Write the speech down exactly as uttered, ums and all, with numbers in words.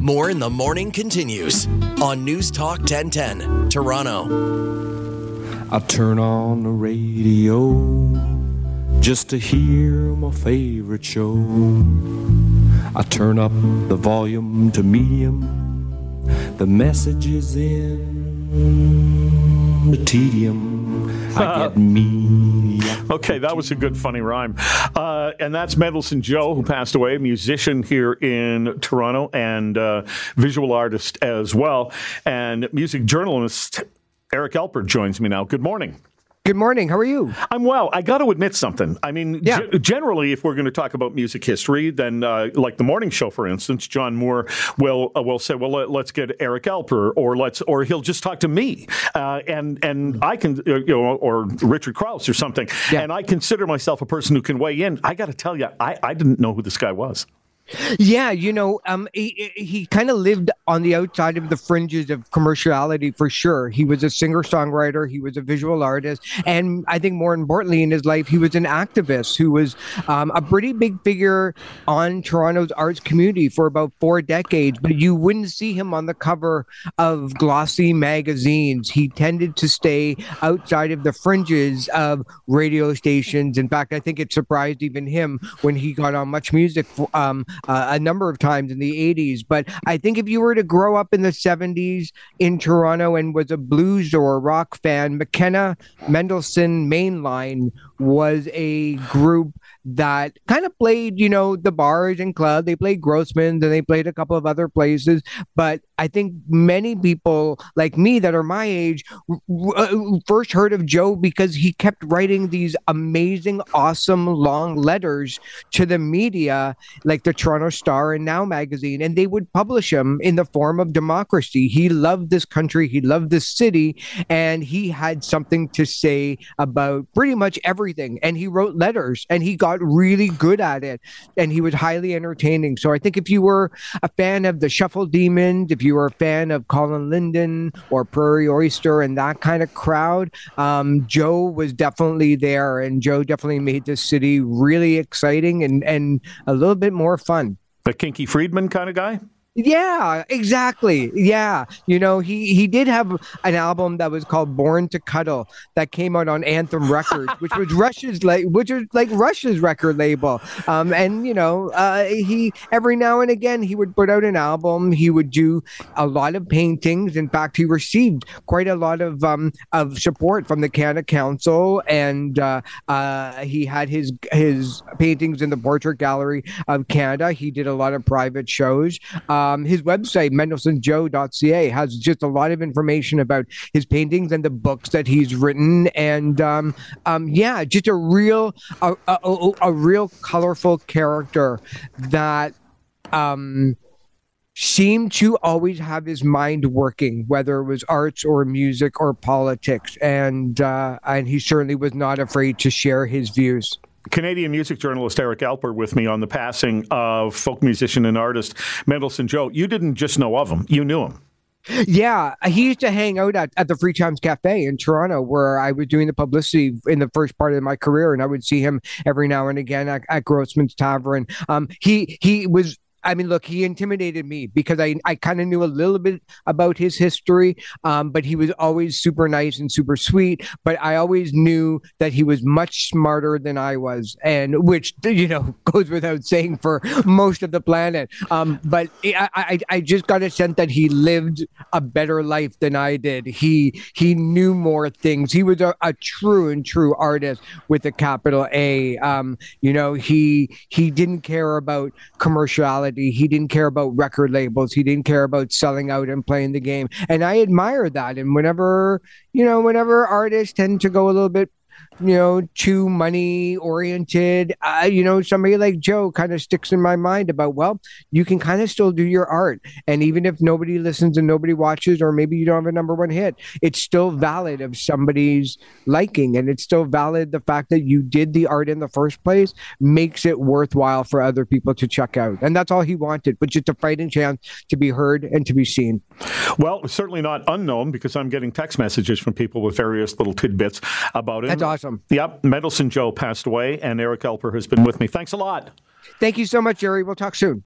More in the Morning continues on News Talk ten ten, Toronto. I turn on the radio just to hear my favorite show. I turn up the volume to medium. The message is in the tedium. Uh, okay, that was a good funny rhyme. Uh, and that's Mendelson Joe, who passed away, a musician here in Toronto and uh, visual artist as well. And music journalist Eric Alper joins me now. Good morning. Good morning. How are you? I'm well. I got to admit something. I mean, yeah. g- generally, if we're going to talk about music history, then uh, like the morning show, for instance, John Moore will uh, will say, well, let, let's get Eric Alper, or let's, or he'll just talk to me, uh, and and I can, uh, you know, or Richard Krauss or something. Yeah. And I consider myself a person who can weigh in. I got to tell you, I, I didn't know who this guy was. Yeah, you know, um, he, he kind of lived on the outside of the fringes of commerciality for sure. He was a singer-songwriter, he was a visual artist, and I think more importantly in his life, he was an activist who was um, a pretty big figure on Toronto's arts community for about four decades, but you wouldn't see him on the cover of glossy magazines. He tended to stay outside of the fringes of radio stations. In fact, I think it surprised even him when he got on MuchMusic for, um, Uh, a number of times in the eighties. But I think if you were to grow up in the seventies in Toronto and was a blues or a rock fan, McKenna Mendelsohn Mainline was a group that kind of played, you know, the bars and clubs. They played Grossman's and they played a couple of other places. But I think many people like me that are my age uh, first heard of Joe because he kept writing these amazing, awesome, long letters to the media, like the Toronto Star and Now Magazine, and they would publish him in the form of democracy. He loved this country, he loved this city, and he had something to say about pretty much everything. And he wrote letters, and he got really good at it, and he was highly entertaining. So I think if you were a fan of the Shuffle Demon, if you were a fan of Colin Linden or Prairie Oyster and that kind of crowd, um, Joe was definitely there, and Joe definitely made this city really exciting and, and a little bit more fun. The Kinky Friedman kind of guy? Yeah, exactly. Yeah. You know, he, he did have an album that was called Born to Cuddle that came out on Anthem Records, which was Rush's like which was like Rush's record label. Um, and, you know, uh, he every now and again, he would put out an album. He would do a lot of paintings. In fact, he received quite a lot of um, of support from the Canada Council. And uh, uh, he had his his paintings in the Portrait Gallery of Canada. He did a lot of private shows. Um, Um, his website, mendelsonjoe dot c a, has just a lot of information about his paintings and the books that he's written. And um, um, yeah, just a real, a, a, a real colorful character that um, seemed to always have his mind working, whether it was arts or music or politics. And uh, and he certainly was not afraid to share his views. Canadian music journalist Eric Alper with me on the passing of folk musician and artist Mendelson Joe. You didn't just know of him, you knew him. Yeah, he used to hang out at, at the Free Times Cafe in Toronto, where I was doing the publicity in the first part of my career, and I would see him every now and again at, at Grossman's Tavern. Um, he he was... I mean, look, he intimidated me because I, I kind of knew a little bit about his history, um, but he was always super nice and super sweet. But I always knew that he was much smarter than I was, and which, you know, goes without saying for most of the planet. Um, but I, I, I just got a sense that he lived a better life than I did. He he knew more things. He was a, a true and true artist with a capital A. Um, you know, he he didn't care about commerciality. He didn't care about record labels. He didn't care about selling out and playing the game. And I admire that. And whenever, you know, whenever artists tend to go a little bit, you know, too money oriented, uh, you know, somebody like Joe kind of sticks in my mind about, well, you can kind of still do your art. And even if nobody listens and nobody watches, or maybe you don't have a number one hit, it's still valid of somebody's liking. And it's still valid. The fact that you did the art in the first place makes it worthwhile for other people to check out. And that's all he wanted, which is a fighting chance to be heard and to be seen. Well, certainly not unknown, because I'm getting text messages from people with various little tidbits about it. That's awesome. Yep. Mendelson Joe passed away, and Eric Alper has been with me. Thanks a lot. Thank you so much, Jerry. We'll talk soon.